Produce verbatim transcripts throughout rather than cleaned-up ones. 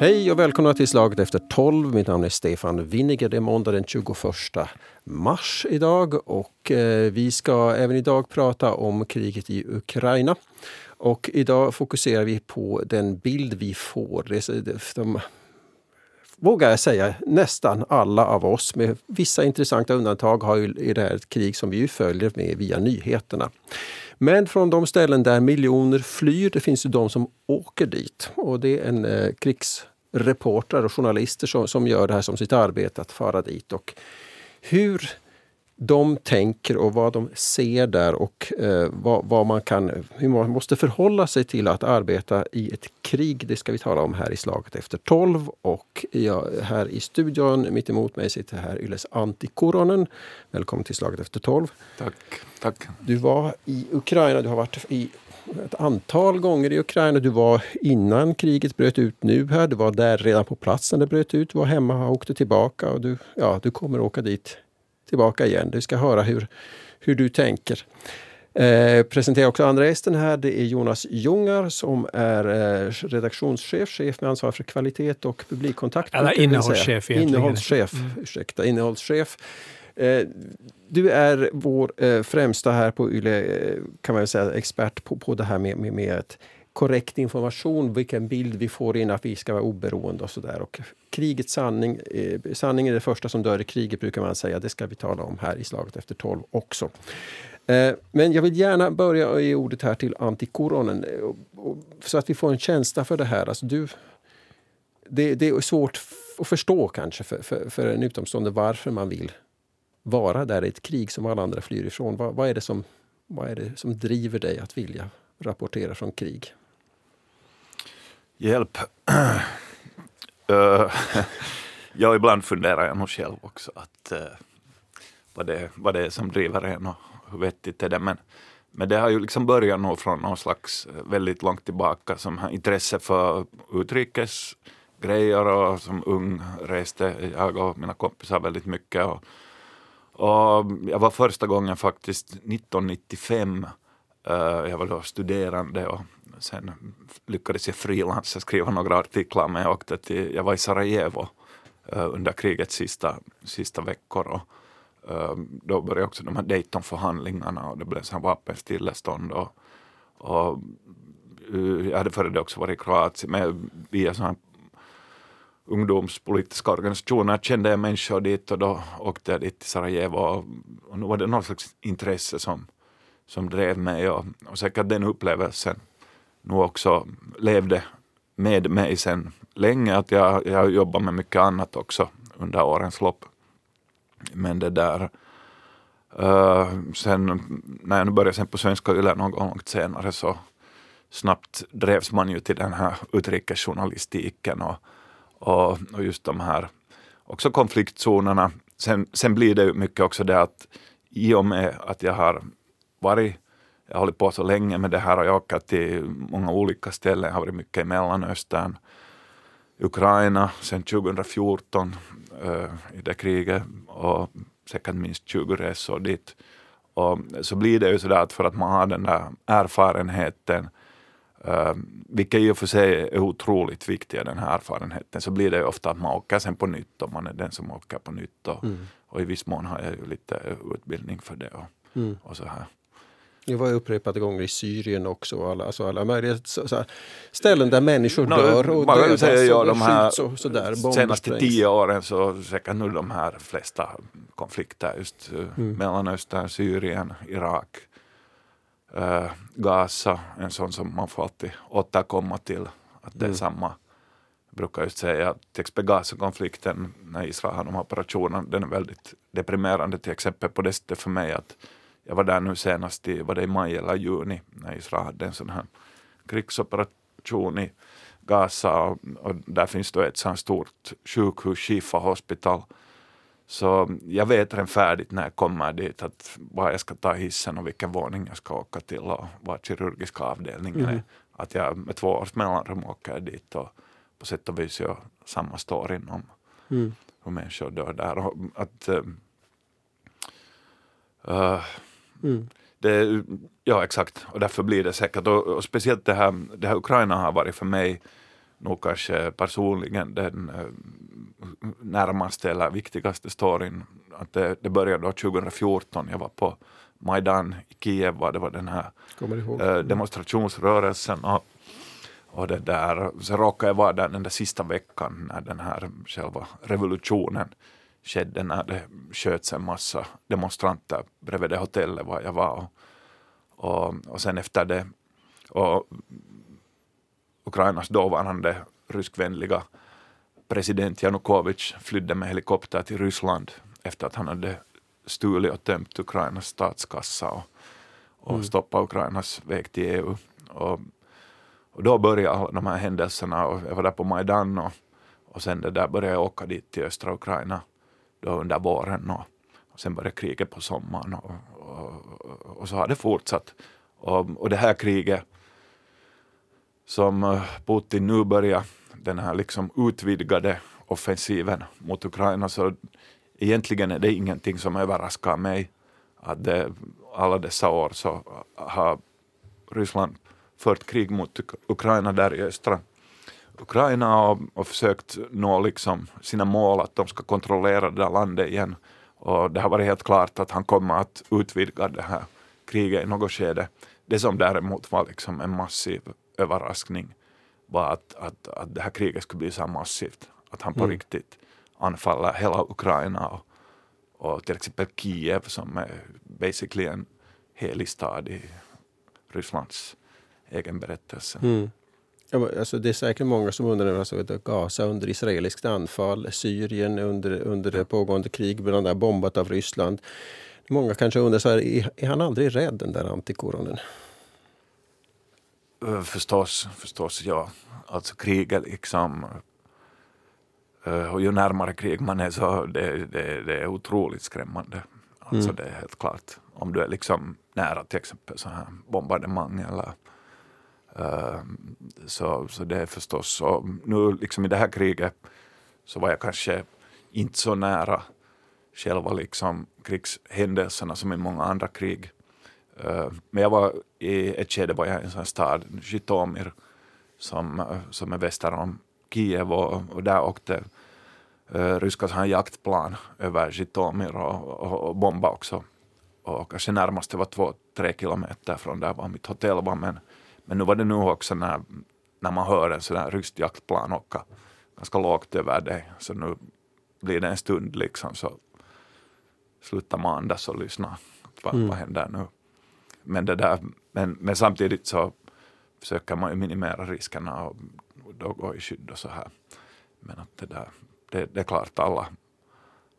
Hej och välkomna till Slaget efter tolv. Mitt namn är Stefan Winiger. Det är måndag den tjugoförsta mars idag. Och eh, vi ska även idag prata om kriget i Ukraina. Och idag fokuserar vi på den bild vi får. Det är, det, de, vågar jag säga, nästan alla av oss med vissa intressanta undantag har ju i det här ett krig som vi ju följer med via nyheterna. Men från de ställen där miljoner flyr, det finns ju de som åker dit. Och det är en eh, krigsreporter och journalister som, som gör det här som sitt arbete att fara dit. Och hur de tänker och vad de ser där och eh, vad, vad man kan, hur man måste förhålla sig till att arbeta i ett krig. Det ska vi tala om här i Slaget efter tolv. Och jag, här i studion mitt emot mig sitter här Yles Antti Kuronen. Välkommen till Slaget efter tolv. Tack, tack. Du var i Ukraina, du har varit i ett antal gånger i Ukraina. Du var innan kriget bröt ut nu här. Du var där redan på platsen det bröt ut. Du var hemma och åkte tillbaka och du, ja, du kommer åka dit tillbaka igen. Du ska höra hur, hur du tänker. Eh, presentera också andra gästen här. Det är Jonas Jungar som är eh, redaktionschef, chef med ansvar för kvalitet och publikkontakt. Eller innehållschef egentligen. Innehållschef, mm. ursäkta, innehållschef. Eh, du är vår eh, främsta här på Yle, eh, kan man väl säga, expert på, på det här med, med, med ett korrekt information, vilken bild vi får in att vi ska vara oberoende och sådär. Och krigets sanning, eh, sanningen är det första som dör i kriget brukar man säga. Det ska vi tala om här i Slaget efter tolv också. Eh, men jag vill gärna börja i ordet här till Antti Kuronen och, och, så att vi får en känsla för det här. Alltså du, det, det är svårt att förstå kanske för, för, för en utomstående varför man vill vara där i ett krig som alla andra flyr ifrån. Vad, vad, är det som, vad är det som driver dig att vilja rapportera från krig? Hjälp. uh, jag ibland funderar jag nog själv också att uh, vad, det, vad det är som driver en och hur vettigt är det. Men, men det har ju liksom börjat nog från någon slags väldigt långt tillbaka som intresse för utrikesgrejer, och som ung reste jag och mina kompisar väldigt mycket. Och, och jag var första gången faktiskt nitton nittiofem. Uh, jag var då studerande och sen lyckades jag frilansa, skriva några artiklar, men jag åkte till, jag var i Sarajevo uh, under krigets sista, sista veckor och uh, då började också de här Dayton-förhandlingarna och det blev sån vapenstillestånd och, och uh, jag hade före det också varit i Kroatien, men via sån här ungdomspolitiska organisationer kände jag människor dit och då åkte jag dit till Sarajevo och, och nu var det någon slags intresse som som drev mig och, och säkert den upplevelsen nog också levde med mig sen länge, att jag, jag jobbar med mycket annat också under årens lopp. Men det där uh, sen när jag nu började sen på svenska Yle någon gång senare så snabbt drevs man ju till den här utrikesjournalistiken och, och, och just de här också konfliktzonerna. Sen, sen blir det ju mycket också det att i och med att jag har varit, jag har hållit på så länge med det här och jag har åkat till många olika ställen. Jag har varit mycket i Mellanöstern, Ukraina sedan tjugofjorton uh, i det kriget och säkert minst tjugo resor dit. Och så blir det ju sådär att för att man har den där erfarenheten, uh, vilket i och för sig är otroligt viktigt, den här erfarenheten, så blir det ju ofta att man åker sen på nytt och man är den som åker på nytt. Och, mm. och i viss mån har jag ju lite utbildning för det och, mm. och så här. Jag var upprepade gånger i Syrien också. Alla, alltså alla möjliga så, så här, ställen där människor no, dör och dödas och de här skjuts och sådär. Senaste tio åren så säkert nu de här flesta konflikter just mm. Mellanöstern, Syrien, Irak, äh, Gaza, en sån som man får alltid återkomma till. Att det är mm. samma. Jag brukar just säga att till exempel Gaza-konflikten när Israel har de här operationerna, den är väldigt deprimerande till exempel på det sättet för mig att jag var där nu senast i, var det i maj eller juni när Israel hade en sån här krigsoperation i Gaza och, och där finns då ett sånt stort sjukhus, Kifa-hospital. Så jag vet redan färdigt när jag kommer dit att var jag ska ta hissen och vilken våning jag ska åka till och var kirurgiska avdelningen mm. är. Att jag med två års mellanrum åker dit och på sätt och vis gör samma story om mm. hur människor dör där. Och att Uh, mm. det, ja, exakt. Och därför blir det säkert. Och, och speciellt det här, det här Ukraina har varit för mig nog kanske personligen den närmaste eller viktigaste storyn. Att det, det började då tjugo fjorton. Jag var på Maidan i Kiev. Det var den här eh, demonstrationsrörelsen. Och, och det där. Så råkade jag vara där den där sista veckan när den här själva revolutionen skedde. När det sköts en massa demonstranter bredvid det hotellet var jag var. Och, och, och sen efter det. Och Ukrainas dåvarande ryskvänliga president Janukowitsch flydde med helikopter till Ryssland efter att han hade stulit och tömt Ukrainas statskassa och, och mm. stoppat Ukrainas väg till E U. Och, och då började alla de här händelserna och jag var där på Maidan och, och sen det där började jag åka dit till östra Ukraina då under våren och, och sen började kriget på sommaren och, och, och, och så har det fortsatt. Och, och det här kriget som Putin nu börjar den här liksom utvidgade offensiven mot Ukraina, så egentligen är det ingenting som överraskar mig att det, alla dessa år så har Ryssland fört krig mot Ukraina där i östra Ukraina och, och försökt nå liksom sina mål att de ska kontrollera det där landet igen, och det har varit helt klart att han kommer att utvidga det här kriget i något skede. Det som däremot var liksom en massiv överraskning var att, att, att det här kriget skulle bli så massivt. Att han på mm. riktigt anfaller hela Ukraina och, och till exempel Kiev som är basically en helig stad i Rysslands egen berättelse. Mm. Ja, alltså det är säkert många som undrar alltså, Gaza under israeliskt anfall, Syrien under, under det pågående krig bland annat bombat av Ryssland. Många kanske undrar så här, är han aldrig rädd den där Antti Kuronen? Förstås, förstås, ja. Alltså krig är liksom, och ju närmare krig man är så det, det, det är otroligt skrämmande. Alltså mm. det är helt klart. Om du är liksom nära till exempel så här bombardemang eller uh, så, så det är förstås. Så nu liksom i det här kriget så var jag kanske inte så nära själva liksom krigshändelserna som i många andra krig. Uh, men jag var i ett skede var jag i en sån stad, Zjitomir, som, som är väster om Kiev, och, och där åkte uh, ryska sån jaktplan över Zjitomir och, och, och bomba också. Och kanske närmast det var två, tre kilometer från där var mitt hotell var, men, men nu var det nu också när, när man hör en sån där rysk jaktplan åka ganska lågt över dig, så nu blir det en stund liksom så slutar man andas och lyssna vad, mm. vad händer nu. Men, det där, men, men samtidigt så försöker man ju minimera riskerna och, och då går i skydd och så här. Men att det, där, det, det är klart att alla,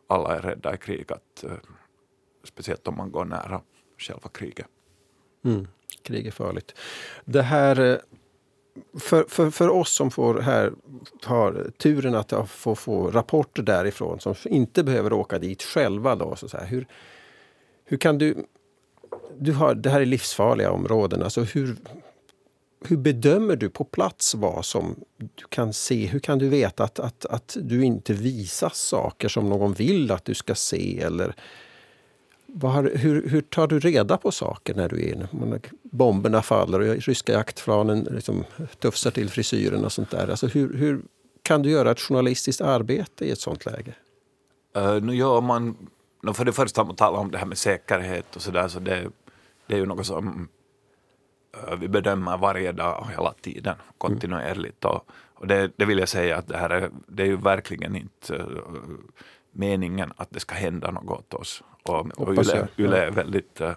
alla är rädda i krig. Att, uh, speciellt om man går nära själva kriget. Mm, krig är farligt. Det här, för, för, för oss som får här, har turen att få, få rapporter därifrån som inte behöver åka dit själva. Då, så så här, hur, hur kan du... Du har, det här är livsfarliga områden. Alltså hur, hur bedömer du på plats vad som du kan se? Hur kan du veta att, att, att du inte visar saker som någon vill att du ska se? Eller vad har, hur, hur tar du reda på saker när du är inne? Bomberna faller och ryska jaktplanen liksom tuffsar till frisyren och sånt där. Alltså hur, hur kan du göra ett journalistiskt arbete i ett sånt läge? Uh, nu gör man... No, för det första man talar om det här med säkerhet och sådär, så det, det är ju något som uh, vi bedömer varje dag och hela tiden kontinuerligt, och, och det, det vill jag säga att det här är, det är ju verkligen inte uh, meningen att det ska hända något åt oss, och, och Yle, Yle är väldigt uh,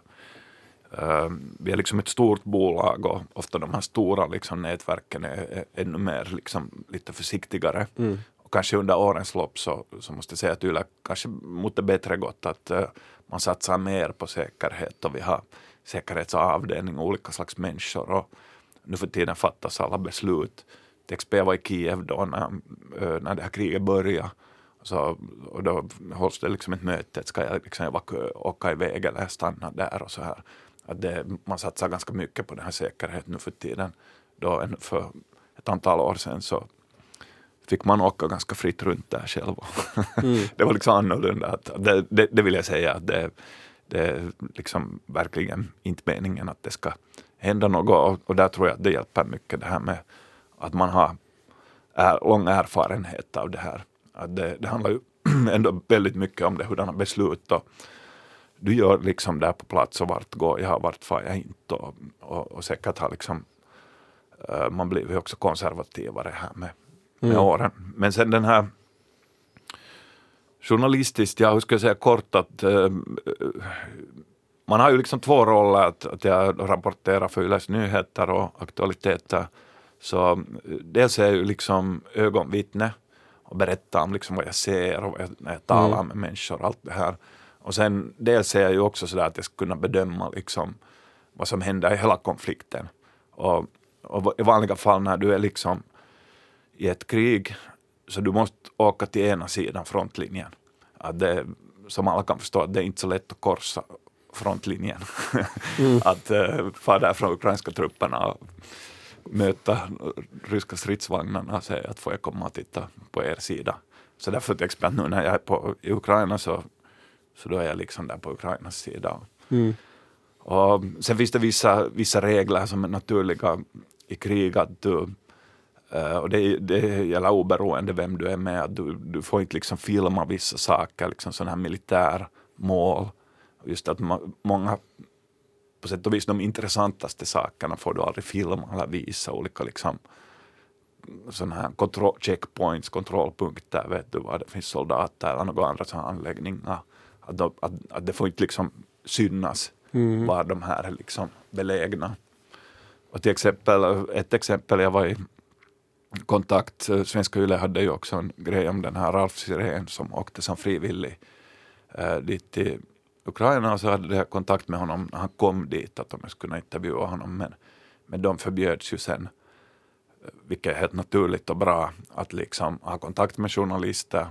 uh, vi är liksom ett stort bolag, och ofta de här stora liksom, nätverken är, är ännu mer liksom, lite försiktigare. Mm. Kanske under årens lopp så, så måste jag säga att Yle kanske mot det bättre gått att uh, man satsar mer på säkerhet, och vi har säkerhetsavdelning och olika slags människor, och nu för tiden fattas alla beslut. T X P var i Kiev då när, uh, när det här kriget började, så, och då hålls det liksom ett möte, ska jag liksom åka iväg eller stanna där och så här. Att det, man satsar ganska mycket på den här säkerheten nu för tiden. Då för ett antal år sedan så fick man åka ganska fritt runt där själv. Mm. Det var liksom annorlunda. Det, det, det vill jag säga. Det, Det är liksom verkligen inte meningen att det ska hända något, och där tror jag att det hjälper mycket det här med att man har är, lång erfarenhet av det här. Att det, det handlar ju ändå väldigt mycket om det, hurdana beslut och du gör liksom där på plats och vart går jag, vart far jag inte, och, och, och säkert har liksom man blir ju också konservativare här med, med mm. åren. Men sen den här journalistiskt, ja, hur ska jag säga kort, att eh, man har ju liksom två roller, att, att jag rapporterar för Yles nyheter och aktualiteter. Så dels är jag ju liksom ögonvittne och berättar om liksom vad jag ser och vad jag, när jag talar mm. med människor och allt det här. Och sen dels är jag ju också sådär att jag ska kunna bedöma liksom vad som händer i hela konflikten. Och, och i vanliga fall när du är liksom i ett krig, så du måste åka till ena sidan frontlinjen. Att det, som alla kan förstå, att det är inte så lätt att korsa frontlinjen. Mm. att äh, fara från ukrainska trupperna och möta ryska stridsvagnarna och säga att får jag komma och titta på er sida. Så därför till exempel nu när jag är på, i Ukraina så, så då är jag liksom där på Ukrainas sida. Mm. Och sen finns det vissa, vissa regler som är naturliga i krig, att du Uh, och det, det gäller oberoende vem du är med. Du, du får inte liksom filma vissa saker, liksom sådana här militärmål. Just att ma- många, på sätt och vis de intressantaste sakerna får du aldrig filma eller visa. Olika liksom sådana här kontro- checkpoints, kontrollpunkter, vet du vad, det finns soldater eller några andra sådana anläggningar. Att, de, att, att det får inte liksom synas mm. var de här är liksom belägna. Och till exempel, ett exempel, jag var i kontakt, Svenska Yle hade ju också en grej om den här Ralf Sireen som åkte som frivillig eh, dit till Ukraina, och så hade jag kontakt med honom när han kom dit att de skulle intervjua honom, men, men de förbjöds ju sen, vilket är helt naturligt och bra, att liksom ha kontakt med journalister,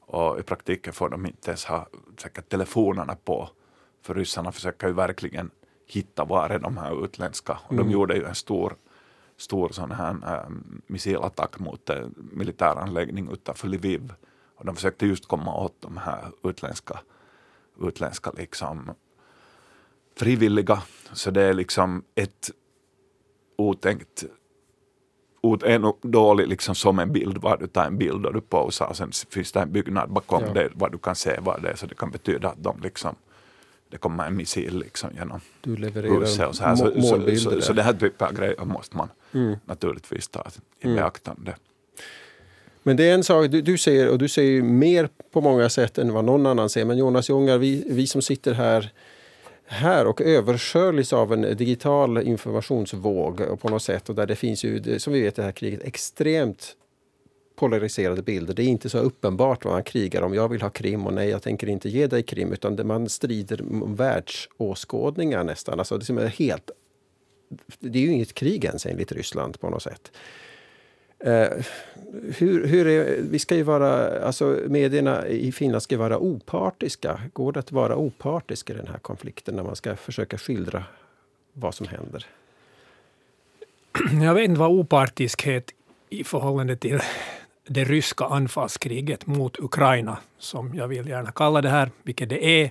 och i praktiken får de inte ens ha säkert telefonerna på, för ryssarna försöker ju verkligen hitta var är de här utländska, och mm. de gjorde ju en stor stor sån här äh, missilattack mot äh, militäranläggning utanför Lviv, och de försökte just komma åt de här utländska utländska liksom frivilliga. Så det är liksom ett otänkt ot, en dålig liksom som en bild, var du tar en bild och du pausar, och sen finns det en byggnad bakom ja. det, vad du kan se vad det är, så det kan betyda att de liksom det kommer en missil liksom genom huset och så här. Må- så, så, så, så det här typen av grejer måste man mm. naturligtvis ta i beaktande. Mm. Men det är en sak du, du säger, och du säger mer på många sätt än vad någon annan säger. Men Jonas Jungar, vi, vi som sitter här, här och översköljs av en digital informationsvåg och på något sätt, och där det finns ju, som vi vet, det här kriget extremt polariserade bilder. Det är inte så uppenbart vad man krigar om. Jag vill ha Krim och nej, jag tänker inte ge dig Krim, utan det, man strider om världsåskådningar nästan. Alltså, det, som är helt, det är ju inget krig ens enligt Ryssland på något sätt. Eh, hur, hur är, vi ska ju vara, alltså medierna i Finland ska vara opartiska. Går det att vara opartisk i den här konflikten när man ska försöka skildra vad som händer? Jag vet inte vad opartiskhet i förhållande till det ryska anfallskriget mot Ukraina, som jag vill gärna kalla det här, vilket det är,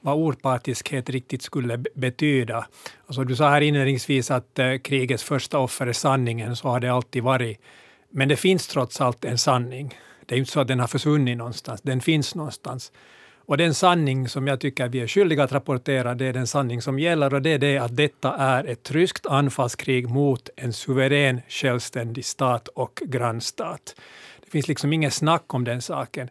vad opartiskhet riktigt skulle betyda. Alltså, du sa här inledningsvis att eh, krigets första offer är sanningen, så har det alltid varit. Men det finns trots allt en sanning. Det är inte så att den har försvunnit någonstans, den finns någonstans. Och den sanning som jag tycker vi är skyldiga att rapportera, det är den sanning som gäller, och det är det att detta är ett ryskt anfallskrig mot en suverän, självständig stat och grannstat. Det finns liksom ingen snack om den saken.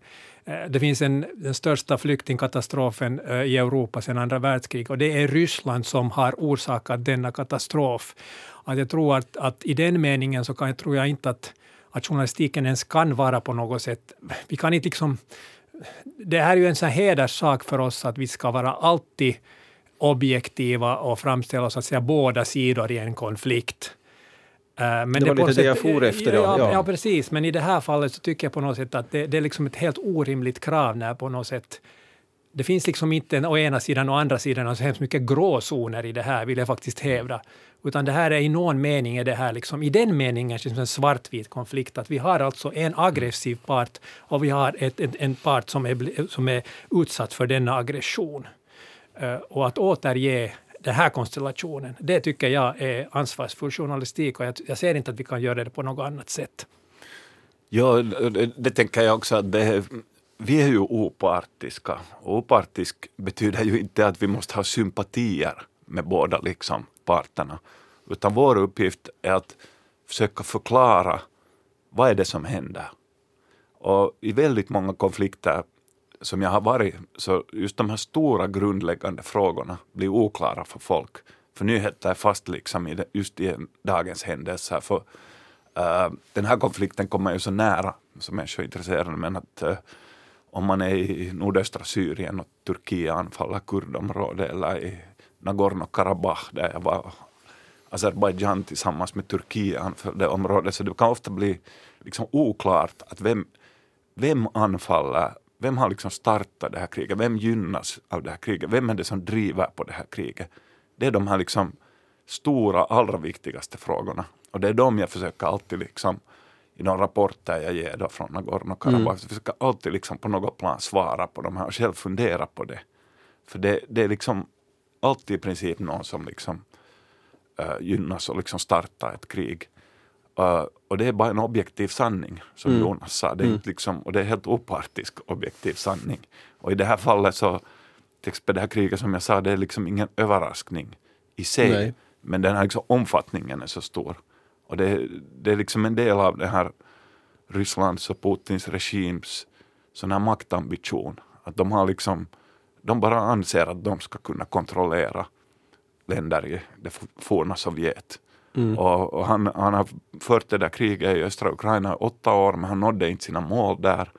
Det finns en, den största flyktingkatastrofen i Europa sedan andra världskriget, och det är Ryssland som har orsakat denna katastrof. Att jag tror att, att i den meningen så kan, tror jag inte att, att journalistiken ens kan vara på något sätt. Vi kan inte liksom... Det här är ju en sån hederssak för oss att vi ska vara alltid objektiva och framställa så att säga båda sidor i en konflikt. Men det var det lite sätt, det jag for efter. Ja, ja. ja, precis. Men i det här fallet så tycker jag på något sätt att det, det är liksom ett helt orimligt krav när på något sätt det finns liksom inte en å ena sidan och andra sidan, och så hemskt mycket gråzoner i det här, vill jag faktiskt hävda. Utan det här är i någon mening, är det här liksom, i den meningen är det en svartvit konflikt, att vi har alltså en aggressiv part och vi har ett, ett, en part som är, som är utsatt för denna aggression. Och att återge den här konstellationen, det tycker jag är ansvarsfull journalistik, och jag, jag ser inte att vi kan göra det på något annat sätt. Ja, det tänker jag också, att det är, vi är ju opartiska. Opartisk betyder ju inte att vi måste ha sympatier med båda liksom, parterna, utan vår uppgift är att försöka förklara vad är det som händer. Och i väldigt många konflikter som jag har varit, så just de här stora grundläggande frågorna blir oklara för folk. För nyheter är fast liksom i det, just i dagens händelser. För uh, den här konflikten kommer ju så nära som människor är intresserade. Men att uh, om man är i nordöstra Syrien och Turkiet anfaller kurdområdet, eller i Nagorno-Karabach där jag var, Azerbaijan tillsammans med Turkiet anföll området, så det kan ofta bli liksom oklart att vem, vem anfaller. Vem har liksom startat det här kriget? Vem gynnas av det här kriget? Vem är det som driver på det här kriget? Det är de här liksom stora, allra viktigaste frågorna. Och det är de jag försöker alltid liksom, i de rapporter jag ger då från Nagorno-Karabach, mm. så försöker jag alltid liksom på något plan svara på de här och själv fundera på det. För det, det är liksom alltid i princip någon som liksom, uh, gynnas och liksom startar ett krig. Uh, och det är bara en objektiv sanning, som mm. Jonas sa. Det är inte liksom, och det är helt opartisk objektiv sanning. Och i det här fallet så, det här kriget som jag sa, det är liksom ingen överraskning i sig. Nej. Men den här liksom omfattningen är så stor. Och det, det är liksom en del av den här Rysslands och Putins regims sån här maktambition. Att de har liksom, de bara anser att de ska kunna kontrollera länder i det forna Sovjet. Mm. Och, och han, han har fört det där kriget i östra Ukraina i åtta år, men han nådde inte sina mål där,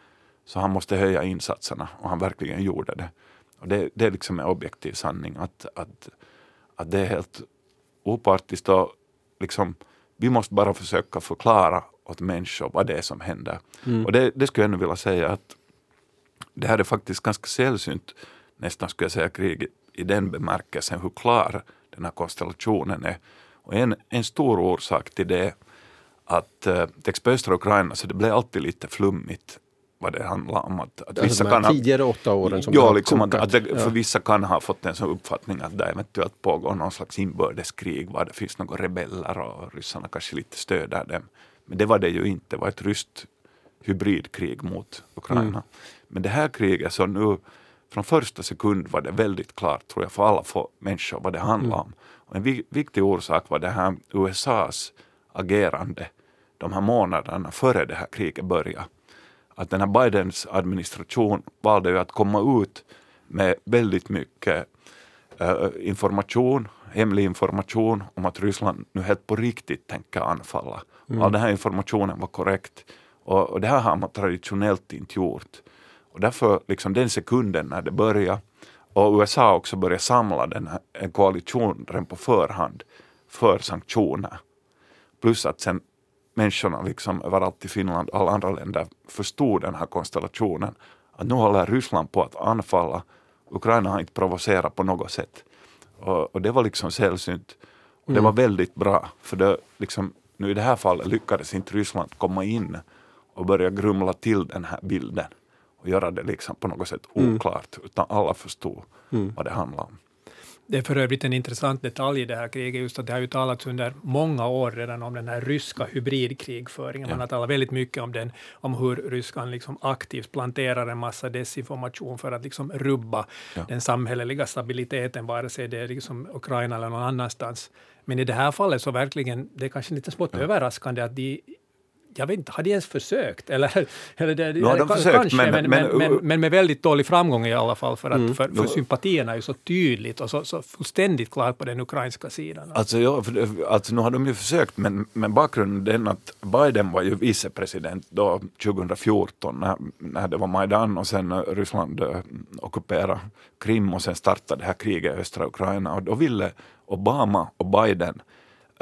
så han måste höja insatserna, och han verkligen gjorde det. Och det, det är liksom en objektiv sanning att, att, att det är helt opartiskt, och liksom, vi måste bara försöka förklara åt människor vad det är som händer. Mm. Och det, det skulle jag nu vilja säga, att det här är faktiskt ganska sällsynt, nästan skulle jag säga, krig i den bemärkelsen hur klar den här konstellationen är. Och en, en stor orsak till det, att eh, text på östra Ukraina, så det blev alltid lite flummigt vad det handlar om. Att, att vissa kan ha, tidigare åtta åren som ja, liksom att, att det, ja. För vissa kan ha fått en sån uppfattning att det eventuellt pågår någon slags inbördeskrig, var det finns några rebeller och ryssarna kanske lite stöder dem. Men det var det ju inte, det var ett ryskt hybridkrig mot Ukraina. Mm. Men det här kriget, så nu från första sekund var det väldigt klart, tror jag, för alla få människor vad det handlar om. Mm. En viktig orsak var det här U S A:s agerande de här månaderna före det här kriget började. Att den här Bidens administration valde ju att komma ut med väldigt mycket eh, information, hemlig information om att Ryssland nu helt på riktigt tänker anfalla. Mm. All den här informationen var korrekt, och, och det här har man traditionellt inte gjort. Och därför liksom den sekunden när det började, och U S A också började samla den här, en koalition redan på förhand för sanktioner. Plus att sen människorna liksom överallt i Finland och alla andra länder förstod den här konstellationen. Att nu håller Ryssland på att anfalla. Ukraina har inte provocerat på något sätt. Och, och det var liksom sällsynt. Och mm. det var väldigt bra. För det, liksom, nu i det här fallet lyckades inte Ryssland komma in och börja grumla till den här bilden. Och göra det liksom på något sätt oklart, mm. utan alla förstår mm. vad det handlar om. Det är för övrigt en intressant detalj i det här kriget, just att det har ju talats under många år redan om den här ryska hybridkrigföringen. Ja. Man har talat väldigt mycket om den, om hur Ryssland liksom aktivt planterar en massa desinformation för att liksom rubba ja. den samhälleliga stabiliteten, vare sig det är liksom Ukraina eller någon annanstans. Men i det här fallet så verkligen, det är kanske lite smått ja. överraskande att de... Jag vet inte, har de ens försökt? Eller, eller det, no, de försökt kanske, men, men, men, men, men med väldigt dålig framgång i alla fall. För, att, mm, för, för no. sympatierna är ju så tydligt och så, så fullständigt klart på den ukrainska sidan. Alltså, ja, för, alltså nu har de ju försökt, men, men bakgrunden är den att Biden var ju vicepresident då tjugo fjorton när, när det var Maidan, och sen Ryssland ockuperade Krim och sen startade det här kriget i östra Ukraina. Och då ville Obama och Biden...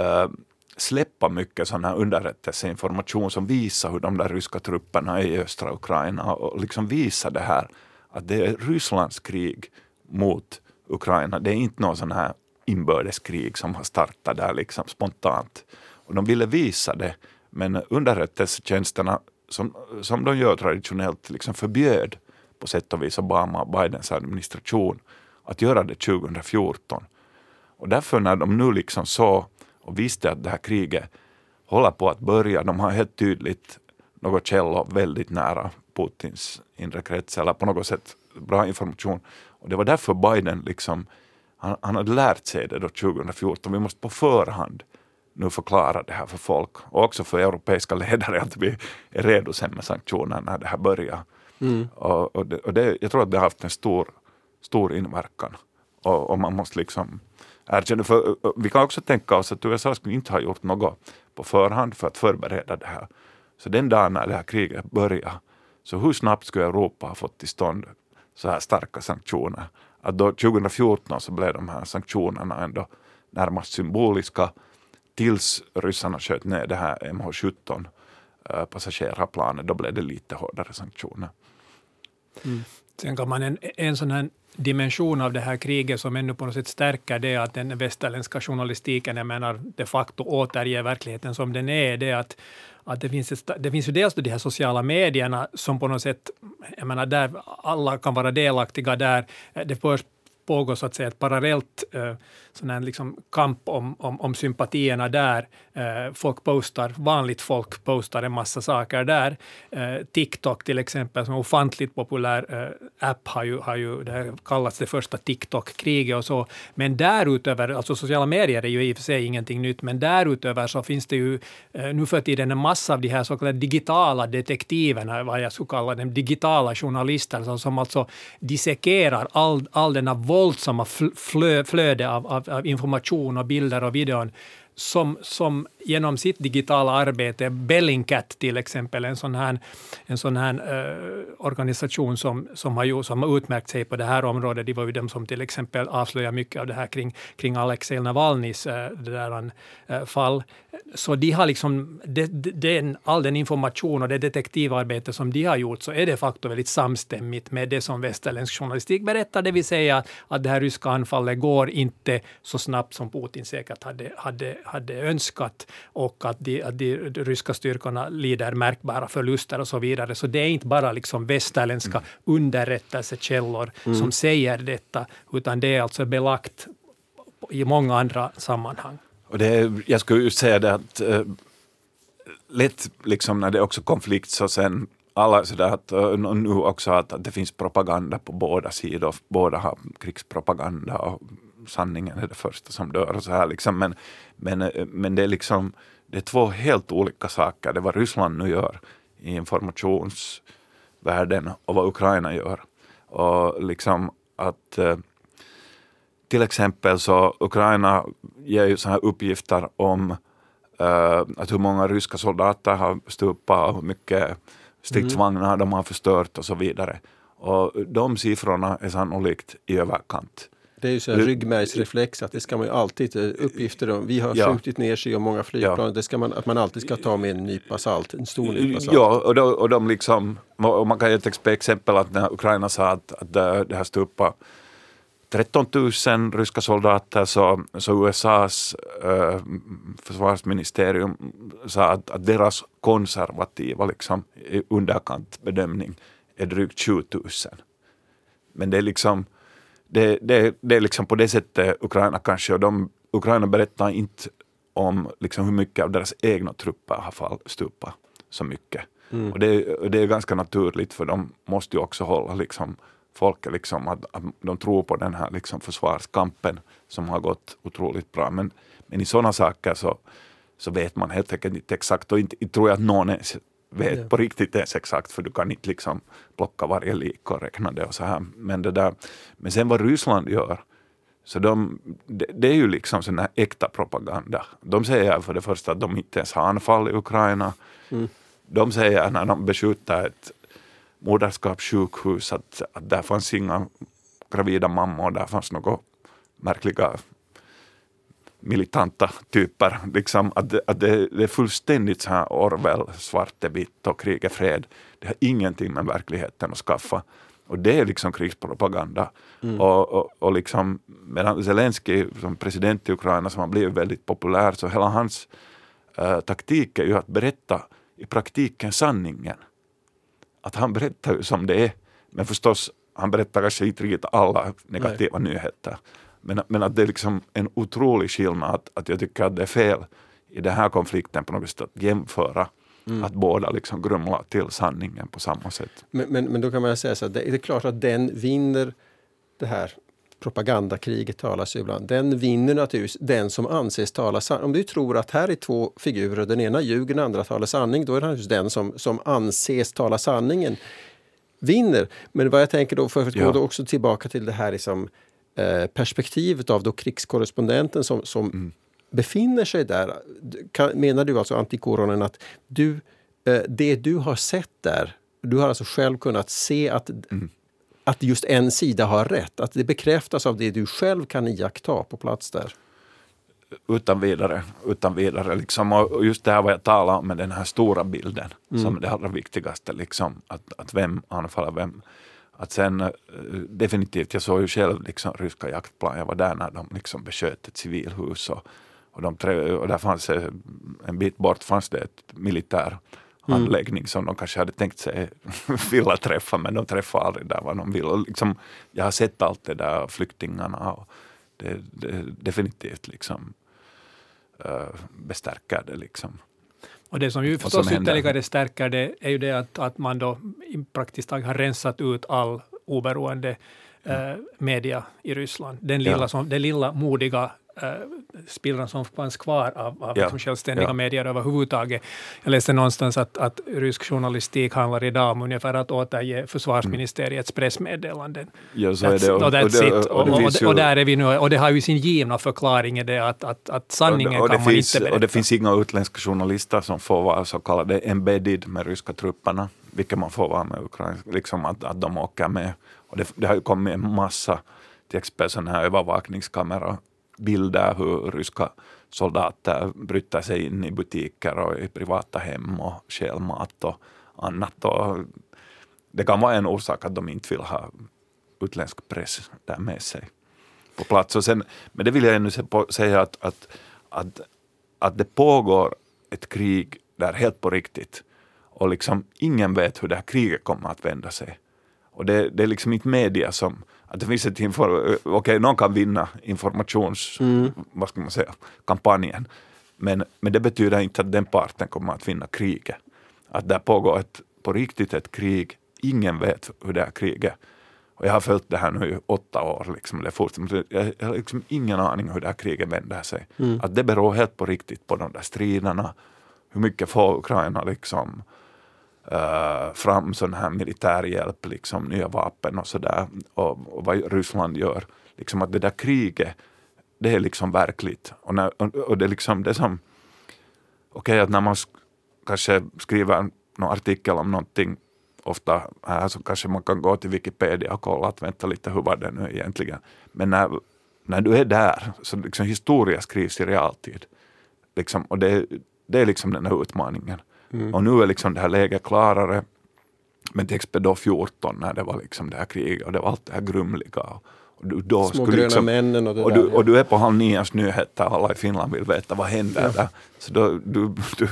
Uh, släppa mycket sån här underrättelseinformation som visar hur de där ryska trupperna är i östra Ukraina, och liksom visa det här att det är Rysslands krig mot Ukraina. Det är inte någon sån här inbördeskrig som har startat där liksom spontant. Och de ville visa det, men underrättelsetjänsterna som, som de gör traditionellt liksom förbjöd på sätt och vis Obama och Bidens administration att göra det tjugo fjorton. Och därför när de nu liksom såg och visste att det här kriget håller på att börja, de har helt tydligt något källor väldigt nära Putins inre krets eller på något sätt bra information. Och det var därför Biden liksom, han, han hade lärt sig det då tjugo fjorton. Vi måste på förhand nu förklara det här för folk och också för europeiska ledare att vi är redo sen med sanktioner när det här börjar. Mm. Och, och, det, och det, jag tror att det har haft en stor, stor inverkan. Och, och man måste liksom erkänna. För, vi kan också tänka oss att U S A skulle inte ha gjort något på förhand för att förbereda det här. Så den dagen när det här kriget börjar, så hur snabbt skulle Europa ha fått till stånd så här starka sanktioner? Att då tjugo fjorton så blev de här sanktionerna ändå närmast symboliska tills ryssarna sköt ner det här M H sjutton passagerarplanet, då blev det lite hårdare sanktioner. Mm. Sen kan man en, en sån här dimension av det här kriget som ännu på något sätt stärker det att den västerländska journalistiken, jag menar, de facto återger verkligheten som den är, det att att det finns, ett, det finns ju dels de här sociala medierna som på något sätt, jag menar, där alla kan vara delaktiga, där det först pågår så att säga ett parallellt eh, sån här liksom kamp om, om, om sympatierna där. Eh, folk postar, vanligt folk postar en massa saker där. Eh, TikTok till exempel, som är ofantligt populär eh, app, har ju, har ju det här kallats det första TikTok-kriget och så. Men därutöver, alltså sociala medier är ju i och för sig ingenting nytt, men därutöver så finns det ju eh, nu för tiden en massa av de här så kallade digitala detektiverna, vad jag skulle kalla dem, digitala journalister som, som alltså dissekerar all, all denna våldsamma flö, flöde av, av, av information och bilder och videon som, som genom sitt digitala arbete, Bellingcat till exempel, en sån här, en sån här eh, organisation som, som, har, som har utmärkt sig på det här området. Det var ju de som till exempel avslöjar mycket av det här kring, kring Alexei Navalnys eh, det där, eh, fall. Så de har liksom, de, de, den, all den information och det detektivarbete som de har gjort, så är det faktiskt väldigt samstämmigt med det som västerländsk journalistik berättar, det vill säga att det här ryska anfallet går inte så snabbt som Putin säkert hade, hade, hade önskat, och att de, att de ryska styrkorna lider märkbara förluster och så vidare. Så det är inte bara liksom västerländska mm. underrättelsekällor mm. som säger detta, utan det är alltså belagt i många andra sammanhang. Och det är, jag skulle ju säga det att äh, lätt liksom när det är också konflikt så sen alla sådär att, och nu också att, att det finns propaganda på båda sidor. Båda har krigspropaganda och sanningen är det första som dör och så här liksom. Men, men, men det är liksom, det är två helt olika saker. Det är vad Ryssland nu gör i informationsvärlden och vad Ukraina gör. Och liksom att äh, till exempel så Ukraina ger ju så här uppgifter om uh, att hur många ryska soldater har stupat, hur mycket stridsvagnar de har förstört och så vidare. Och de siffrorna är sannolikt i överkant. Det är ju så här ryggmärgsreflex att det ska man ju alltid, uppgifter om, vi har ja. skjutit ner sig och många flygplan, ja. det ska man, att man alltid ska ta med en nypa salt, en stor nypa salt. Ja, och, då, och de liksom, och man kan ju till exempel att när Ukraina sa att, att det här stupa tretton tusen ryska soldater, så, så U S A:s eh, försvarsministerium sa att, att deras konservativa liksom, underkantbedömning är drygt tjugo tusen. Men det är, liksom, det, det, det är liksom på det sättet Ukraina kanske, och de, Ukraina berättar inte om liksom, hur mycket av deras egna trupper har fall, stupat så mycket. Mm. Och det, det är ganska naturligt, för de måste ju också hålla liksom, folk är liksom att, att de tror på den här liksom försvarskampen som har gått otroligt bra, men, men i sådana saker så, så vet man helt enkelt inte exakt, och inte, inte tror jag att någon ens vet ja. på riktigt ens exakt, för du kan inte liksom plocka varje lik och räkna det och så här, men det där, men sen vad Ryssland gör, så de, det, det är ju liksom sån här äkta propaganda. De säger för det första att de inte ens har anfall i Ukraina. Mm. De säger när de beskjuter ett moderskapssjukhus, att, att där fanns inga gravida mammor, där fanns några märkliga militanta typer. Liksom, att, att det, det är fullständigt så här Orwell, svart är vitt och krig är fred. Det har ingenting med verkligheten att skaffa. Och det är liksom krigspropaganda. Mm. Och, och, och liksom, medan Zelensky som president i Ukraina, som har blivit väldigt populär, så hela hans äh, taktik är ju att berätta i praktiken sanningen. Att han berättar ju som det är, men förstås han berättar kanske inte riktigt alla negativa Nej. nyheter. Men, men att det är liksom en otrolig skillnad att, att jag tycker att det är fel i den här konflikten på något sätt att jämföra mm. att båda liksom grumlar till sanningen på samma sätt. Men, men, men då kan man säga så att det, det är klart att den vinner det här propagandakriget talas ibland. Den vinner naturligtvis den som anses tala sanning. Om du tror att här är två figurer, den ena ljuger, den andra talar sanning, då är det naturligtvis den som, som anses tala sanningen vinner. Men vad jag tänker då, för att gå ja. då också tillbaka till det här liksom, eh, perspektivet av då krigskorrespondenten som, som mm. befinner sig där. Kan, menar du alltså, Antti Kuronen, att du, eh, det du har sett där, du har alltså själv kunnat se att mm. att just en sida har rätt, att det bekräftas av det du själv kan iaktta på plats där? Utan vidare, utan vidare liksom. Och just det här vad jag talar om med den här stora bilden mm. som det allra viktigaste liksom, att, att vem anfaller vem. Att sen äh, definitivt, jag såg ju själv liksom ryska jaktplan, jag var där när de liksom besköt ett civilhus och, och, de trä- och där fanns en bit bort fanns det ett militär Mm. anläggning som de kanske hade tänkt sig vilja träffa, men de träffade aldrig där vad de vill. Och liksom, jag har sett allt det där flyktingarna och det, det definitivt liksom uh, bestärker det liksom. Och det som ju förstås som ytterligare händer. Stärker det är ju det att, att man då praktiskt taget har rensat ut all oberoende uh, media i Ryssland. Den lilla, ja. som, den lilla modiga spillran som fanns kvar av, av ja. självständiga ja. medier överhuvudtaget. Jag läste någonstans att, att rysk journalistik handlar idag om ungefär att återge försvarsministeriets pressmeddelanden. Ja, så är det. Och, och, och, och, och, och där är vi nu. Och det har ju sin givna förklaring i det att, att, att sanningen och, och kan man finns, inte berätta. Och det finns inga utländska journalister som får vara så kallade embedded med ryska trupperna, vilket man får vara med ukrainska, liksom att, att de åker med. Och det, det har ju kommit en massa till exempel sådana här övervakningskameror bilder hur ryska soldater bryter sig in i butiker och i privata hem och stjäl mat och annat. Och det kan vara en orsak att de inte vill ha utländsk press där med sig på plats. Och sen, men det vill jag ännu säga att, att, att, att det pågår ett krig där helt på riktigt och liksom ingen vet hur det här kriget kommer att vända sig. Och det, det är liksom inte media som att det finns ett inform- okej, okay, någon kan vinna informations, mm. vad ska man säga, kampanjen. Men, men det betyder inte att den parten kommer att vinna kriget. Att där pågår ett, på riktigt ett krig. Ingen vet hur det är kriget. Och jag har följt det här nu i åtta år. Liksom, det fortfarande, jag, jag har liksom ingen aning hur det här kriget vänder sig. Mm. Att det beror helt på riktigt på de där striderna. Hur mycket får Ukraina liksom... Uh, fram sån här militärhjälp, liksom, nya vapen och sådär, och, och vad Ryssland gör. Liksom att det där kriget, det är liksom verkligt. Och, när, och, och det är liksom det som, okej okay, att när man sk- kanske skriver någon artikel om någonting, ofta här så kanske man kan gå till Wikipedia och kolla att vänta lite, hur var det nu egentligen? Men när, när du är där, så liksom historia skrivs i realtid. Liksom, och det, det är liksom den här utmaningen. Mm. Och nu är liksom det här läget klarare, men till exempel då fjorton när det var liksom det här kriget och det var allt det här grumliga. Och, och du, då små gröna liksom, männen och det och du, där. Ja. Och du är på halv nians nyheter, alla i Finland vill veta vad händer ja. där. Så då, du, du,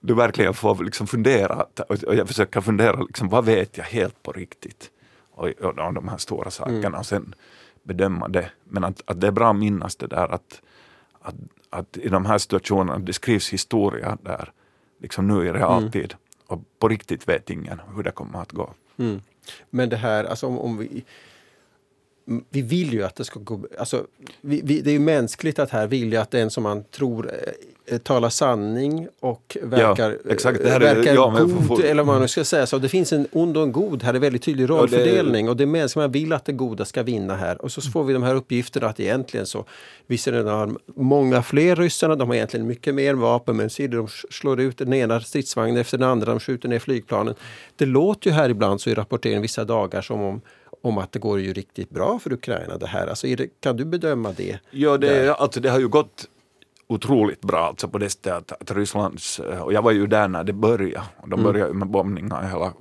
du verkligen får liksom fundera, och jag försöker fundera liksom, vad vet jag helt på riktigt? Och, och de här stora sakerna mm. och sen bedöma det. Men att, att det är bra att minnas det där att, att, att i de här situationerna det skrivs historia där. Liksom nu i realtid. Mm. Och på riktigt vet ingen hur det kommer att gå. Mm. Men det här, alltså om, om vi... Vi vill ju att det ska gå... Alltså, vi, vi, det är ju mänskligt att här vilja att den som man tror eh, talar sanning och verkar, ja, exakt. Det här är, verkar ja, men, god, för, för, eller vad man ska säga. Så det finns en ond och en god här, är väldigt tydlig rollfördelning. Ja, det, och det är mänskligt, man vill att det goda ska vinna här. Och så får vi de här uppgifterna att egentligen så... Visst är det många fler ryssarna, de har egentligen mycket mer vapen, men ser de slår ut den ena stridsvagnen efter den andra, de skjuter ner flygplanen. Det låter ju här ibland så i rapporteringen vissa dagar som om om att det går ju riktigt bra för Ukraina det här. Alltså, är det, kan du bedöma det? Ja, det, alltså, det har ju gått otroligt bra alltså, på det stället att, att Rysslands... Och jag var ju där när det började. Och de mm. började med bombningar i hela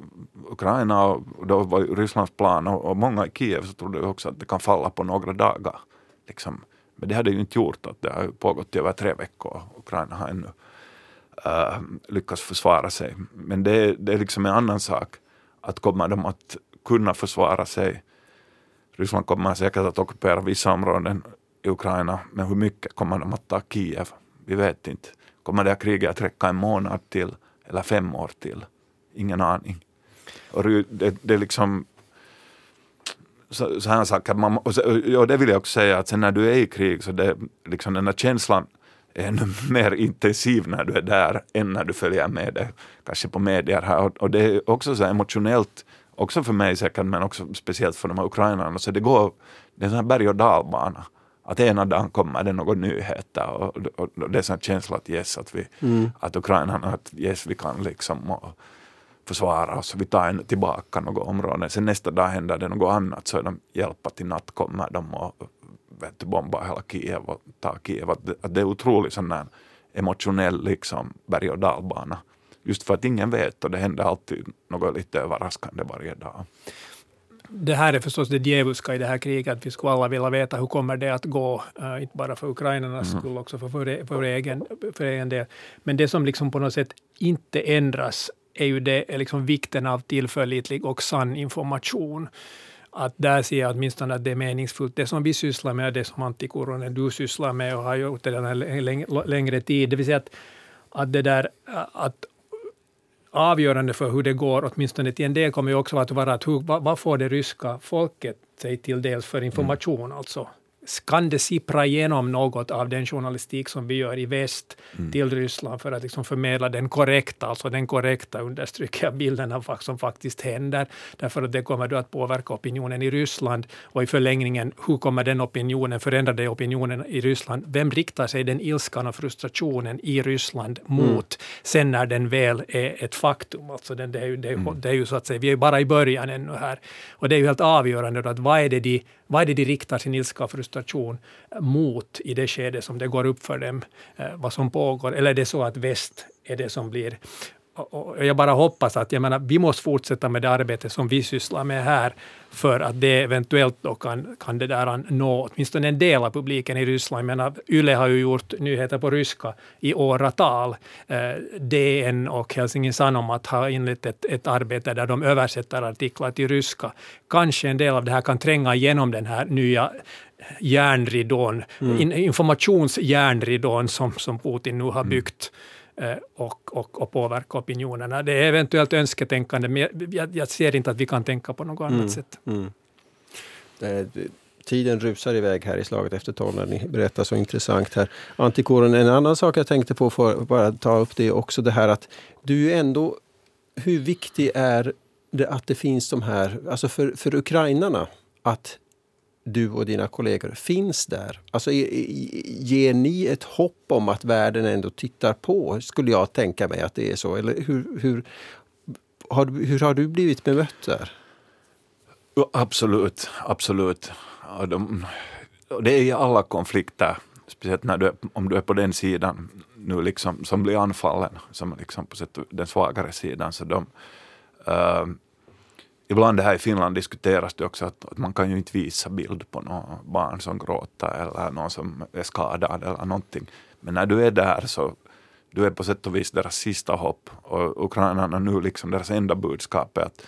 Ukraina och, och då var ju Rysslands plan. Och, och många i Kiev så trodde ju också att det kan falla på några dagar. Liksom. Men det hade ju inte gjort att det har pågått i över tre veckor. Ukraina har ännu uh, lyckats försvara sig. Men det, det är liksom en annan sak att komma dem att kunna försvara sig. Ryssland kommer säkert att ockupera vissa områden i Ukraina, men hur mycket kommer de att ta Kiev? Vi vet inte. Kommer det kriget att räcka en månad till eller fem år till? Ingen aning. Och det, det är liksom så, så här saker. Man, och, och det vill jag också säga, att sen när du är i krig så det, liksom den här känslan är ännu mer intensiv när du är där än när du följer med det. Kanske på medier här. Och, och det är också så emotionellt, också för mig säkert, men också speciellt för de här ukrainarna. Så det går, det är en sån här berg- och dalbana. Att ena dagen kommer det någon nyheter och, och, och det är sån känsla att yes, att vi, mm. att ukrainarna, att yes, vi kan liksom och, försvara oss, vi tar en tillbaka något område. Sen nästa dag händer det något annat, så är de hjälpa till natt kommer de och vet du, bomba hela Kiev och ta Kiev. Att, att det är otroligt sån där emotionell liksom berg- och dalbana. Just för att ingen vet, och det händer alltid något lite överraskande varje dag. Det här är förstås det djävulska i det här kriget, att vi skulle alla vilja veta hur kommer det att gå, uh, inte bara för ukrainarnas mm. skull, också för, för, för, egen, för egen del. Men det som liksom på något sätt inte ändras är ju det, är liksom vikten av tillförlitlig och sann information. Att där ser jag åtminstone att det är meningsfullt. Det som vi sysslar med, det som Antti Kuronen du sysslar med och har gjort det den här längre tid, det vill säga att, att det där, att avgörande för hur det går, åtminstone till en del, kommer ju också att vara att hur, vad, vad får det ryska folket sig till dels för information, mm. alltså. Kan det sippra igenom något av den journalistik som vi gör i väst mm. till Ryssland för att liksom förmedla den korrekta, alltså den korrekta understryker bilden av vad som faktiskt händer, därför att det kommer då att påverka opinionen i Ryssland, och i förlängningen hur kommer den opinionen, förändrade opinionen i Ryssland, vem riktar sig den ilskan och frustrationen i Ryssland mot mm. sen när den väl är ett faktum, alltså den, det, är ju, det, är ju, mm. det är ju så att säga, vi är bara i början ännu här, och det är ju helt avgörande då att vad är det de Vad är det de riktar sin ilska och frustration mot i det skede som det går upp för dem, vad som pågår? Eller är det så att väst är det som blir? Och jag bara hoppas att, jag menar, vi måste fortsätta med det arbete som vi sysslar med här, för att det eventuellt då kan, kan det där nå åtminstone en del av publiken i Ryssland. Jag menar, Yle har ju gjort nyheter på ryska i åratal. Eh, D N och Helsingin Sanomat har inlett ett, ett arbete där de översätter artiklar till ryska. Kanske en del av det här kan tränga igenom den här nya järnridån, mm. in, informationsjärnridån som, som Putin nu har byggt. Och, och, och påverka opinionerna. Det är eventuellt önsketänkande, men jag, jag ser inte att vi kan tänka på något annat mm, sätt. Mm. Eh, tiden rusar iväg här i Slaget efter tolv när ni berättar så intressant här. Antti Kuronen, en annan sak jag tänkte på för att bara ta upp det också, det här att du ändå, hur viktigt är det att det finns de här, alltså för, för ukrainarna, att du och dina kollegor finns där. Alltså, ger ni ett hopp om att världen ändå tittar på? Skulle jag tänka mig att det är så. Eller hur, hur, har, du, hur har du blivit bemött där? Absolut, absolut. Ja, de, det är i alla konflikter. Speciellt när du, om du är på den sidan nu liksom, som blir anfallen. Som liksom på sätt, den svagare sidan. Så de... Uh, Ibland det här i Finland diskuteras det också att, att man kan ju inte visa bild på någon barn som gråter eller någon som är skadad eller någonting. Men när du är där så du är på sätt och vis deras sista hopp, och ukrainarna nu liksom deras enda budskap är att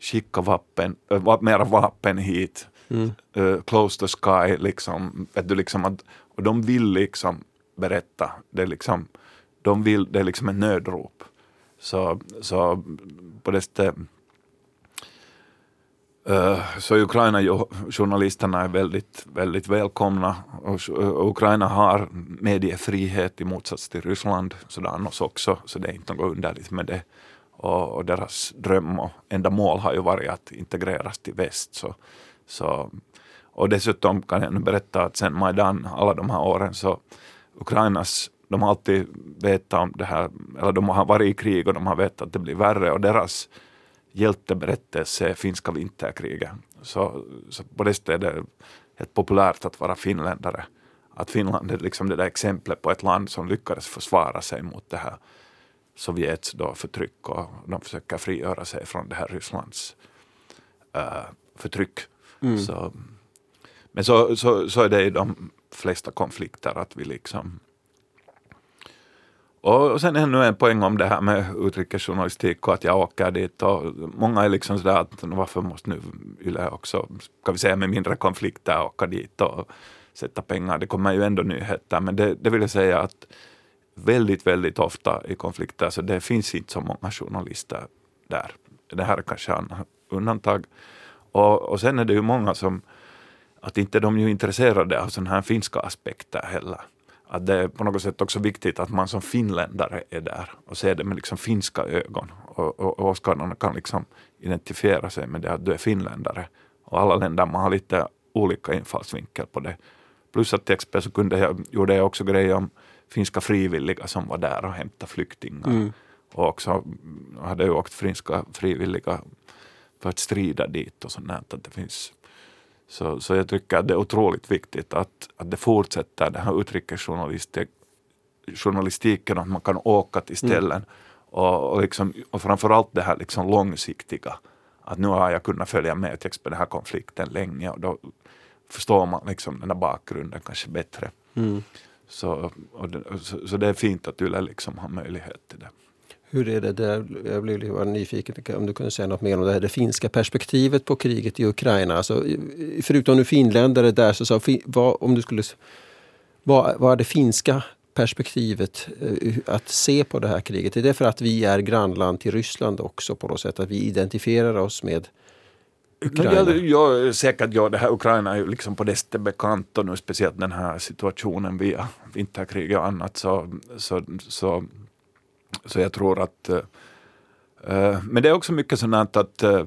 skicka vapen, äh, mera vapen hit, mm. uh, close the sky liksom, vet du, liksom att, och de vill liksom berätta, det är liksom, de vill, det är liksom en nödrop. Så, så på det sättet Uh, så Ukraina, journalisterna är väldigt, väldigt välkomna, och, och Ukraina har mediefrihet i motsats till Ryssland, sådan oss också, så det är inte något underligt med det, och, och deras dröm och enda mål har ju varit att integreras till väst, så, så. Och dessutom kan jag nu berätta att sen Maidan, alla de här åren, så Ukrainas, de har alltid vetat om det här, eller de har varit i krig och de har vetat att det blir värre, och deras hjälteberättelse finska vinterkriget. Så, så på det stället är det helt populärt att vara finländare. Att Finland är liksom det där exemplet på ett land som lyckades försvara sig mot det här Sovjets då förtryck, och de försöker frigöra sig från det här Rysslands uh, förtryck. Mm. Så, men så, så, så är det i de flesta konflikter att vi liksom Och sen ännu en poäng om det här med utrikesjournalistik och att jag åker dit. Och många är liksom sådär att varför måste nu Yle också, ska vi säga med mindre konflikter, åka dit och sätta pengar. Det kommer ju ändå nyheter, men det, det vill jag säga att väldigt, väldigt ofta i konflikter så det finns inte så många journalister där. Det här är kanske en undantag. Och, och sen är det ju många som, att inte de är ju intresserade av sådana här finska aspekter heller. Att det är på något sätt också viktigt att man som finländare är där och ser det med liksom finska ögon. Och, och, och åskådarna kan liksom identifiera sig med det att du är finländare. Och alla länder, man har lite olika infallsvinkel på det. Plus att till exempel så kunde jag, gjorde jag också grejer om finska frivilliga som var där och hämtade flyktingar. Mm. Och också hade ju åkt finska frivilliga för att strida dit och sånt att det finns... Så, så jag tycker att det är otroligt viktigt att, att det fortsätter den här utrikesjournalistiken, att man kan åka till ställen mm. och, och, liksom, och framförallt det här liksom långsiktiga. Att nu har jag kunnat följa med text på den här konflikten länge och då förstår man liksom den här bakgrunden kanske bättre. Mm. Så, och det, så, så det är fint att Yle liksom har möjlighet till det. Hur är det där? Jag blev lite nyfiken om du kunde säga något mer om det här det finska perspektivet på kriget i Ukraina. Alltså, förutom nu finländare där så sa, vad, om du skulle, vad, vad är det finska perspektivet att se på det här kriget? Är det för att vi är grannland till Ryssland också på något sätt att vi identifierar oss med Ukraina? Jag är säkert, ja, det här Ukraina är ju liksom på det bekant och nu speciellt den här situationen via vinterkrig och annat så, så, så Så jag tror att... Äh, men det är också mycket sådant att äh,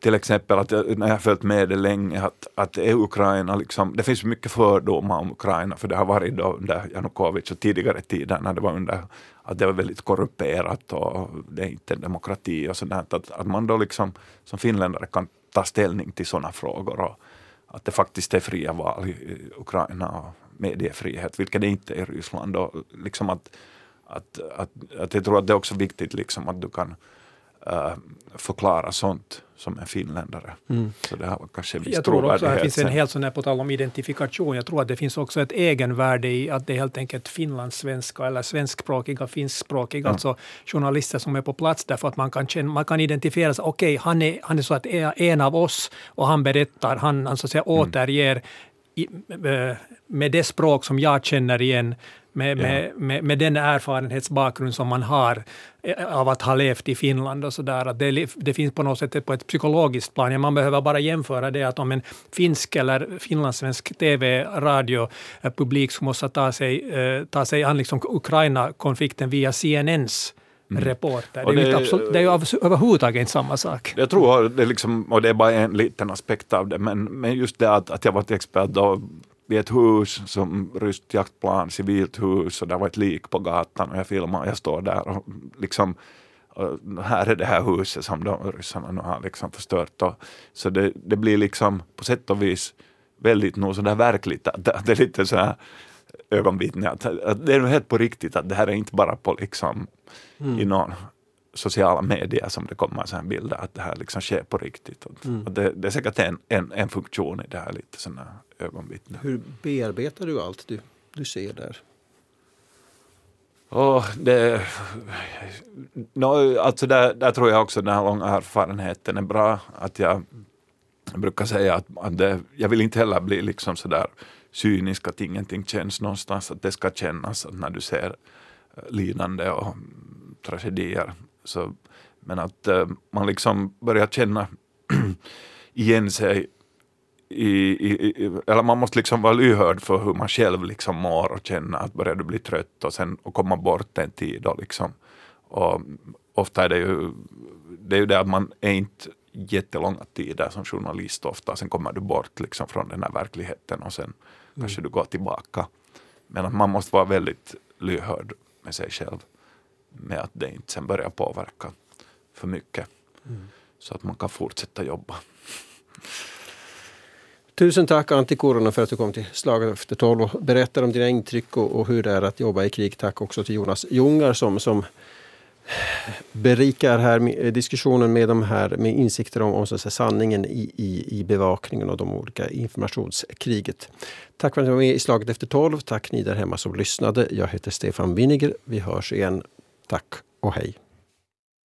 till exempel att jag, när jag har följt med det länge att, att är Ukraina liksom... Det finns mycket fördomar om Ukraina för det har varit då under Janukowitsch och tidigare tider när det var under... Att det var väldigt korrumperat och det är inte en demokrati och sådant. Att, att man då liksom som finländare kan ta ställning till sådana frågor och att det faktiskt är fria val i Ukraina och mediefrihet, vilket det inte är i Ryssland. Och liksom att... Att, att, att jag tror att det är också viktigt liksom, att du kan äh, förklara sånt som en finländare. Mm. Så det här var kanske visst jag tror också att det finns en helt sån här på tal om identifikation. Jag tror att det finns också ett egenvärde i att det är helt enkelt finlandssvenska eller svenskspråkiga, finskspråkiga. Mm. Alltså journalister som är på plats därför att man kan, känna, man kan identifiera sig. Okej, okay, han, är, han är så att är en av oss och han berättar, han, han så att säga återger i, med det språk som jag känner igen. Med, med, med, med den erfarenhetsbakgrund som man har av att ha levt i Finland och sådär. Att det, det finns på något sätt på ett psykologiskt plan. Man behöver bara jämföra det att om en finsk eller finlandssvensk tv-radiopublik som måste ta sig, eh, ta sig an liksom Ukraina-konflikten via C N N:s Mm. reporter. Det, det, är absolut, det är ju överhuvudtaget inte samma sak. Jag tror, det liksom, och det är bara en liten aspekt av det, men, men just det att, att jag var ett expert då vid ett hus som ryskt jaktplan, civilt hus och där var ett lik på gatan och jag filmar och jag står där och liksom och här är det här huset som de ryssarna nu har liksom förstört och, så det, det blir liksom på sätt och vis väldigt nog sådär verkligt att det, det är lite så här ögonvittne att, att det är nog helt på riktigt att det här är inte bara på liksom mm. i någon sociala medier som det kommer så här bilder att det här liksom sker på riktigt. Mm. Och det, det är säkert en, en, en funktion i det här lite sådana ögonvittnen. Hur bearbetar du allt du, du ser där? Oh, det, no, alltså där, där tror jag också den här långa erfarenheten är bra. Att jag, jag brukar säga att, att det, jag vill inte heller bli liksom sådär cynisk att ingenting känns någonstans. Att det ska kännas att när du ser lidande och tragedier. Så, men att uh, man liksom börjar känna igen sig i, i, i, eller man måste liksom vara lyhörd för hur man själv liksom mår och känna att börjar du bli trött och sen och komma bort en tid och liksom och ofta är det ju det är ju det att man är inte jättelånga tider som journalist ofta sen kommer du bort liksom från den här verkligheten och sen mm. kanske du går tillbaka men att man måste vara väldigt lyhörd med sig själv med att det inte sen börjar påverka för mycket. Mm. Så att man kan fortsätta jobba. Tusen tack Antti Kuronen för att du kom till Slaget efter tolv och berättar om dina intryck och, och hur det är att jobba i krig. Tack också till Jonas Jungar som, som berikar här diskussionen med de här med insikter om, om så att säga, sanningen i, i, i bevakningen av de olika informationskriget. Tack för att ni var med i Slaget efter tolv. Tack ni där hemma som lyssnade. Jag heter Stefan Winiger. Vi hörs igen. Tack och hej.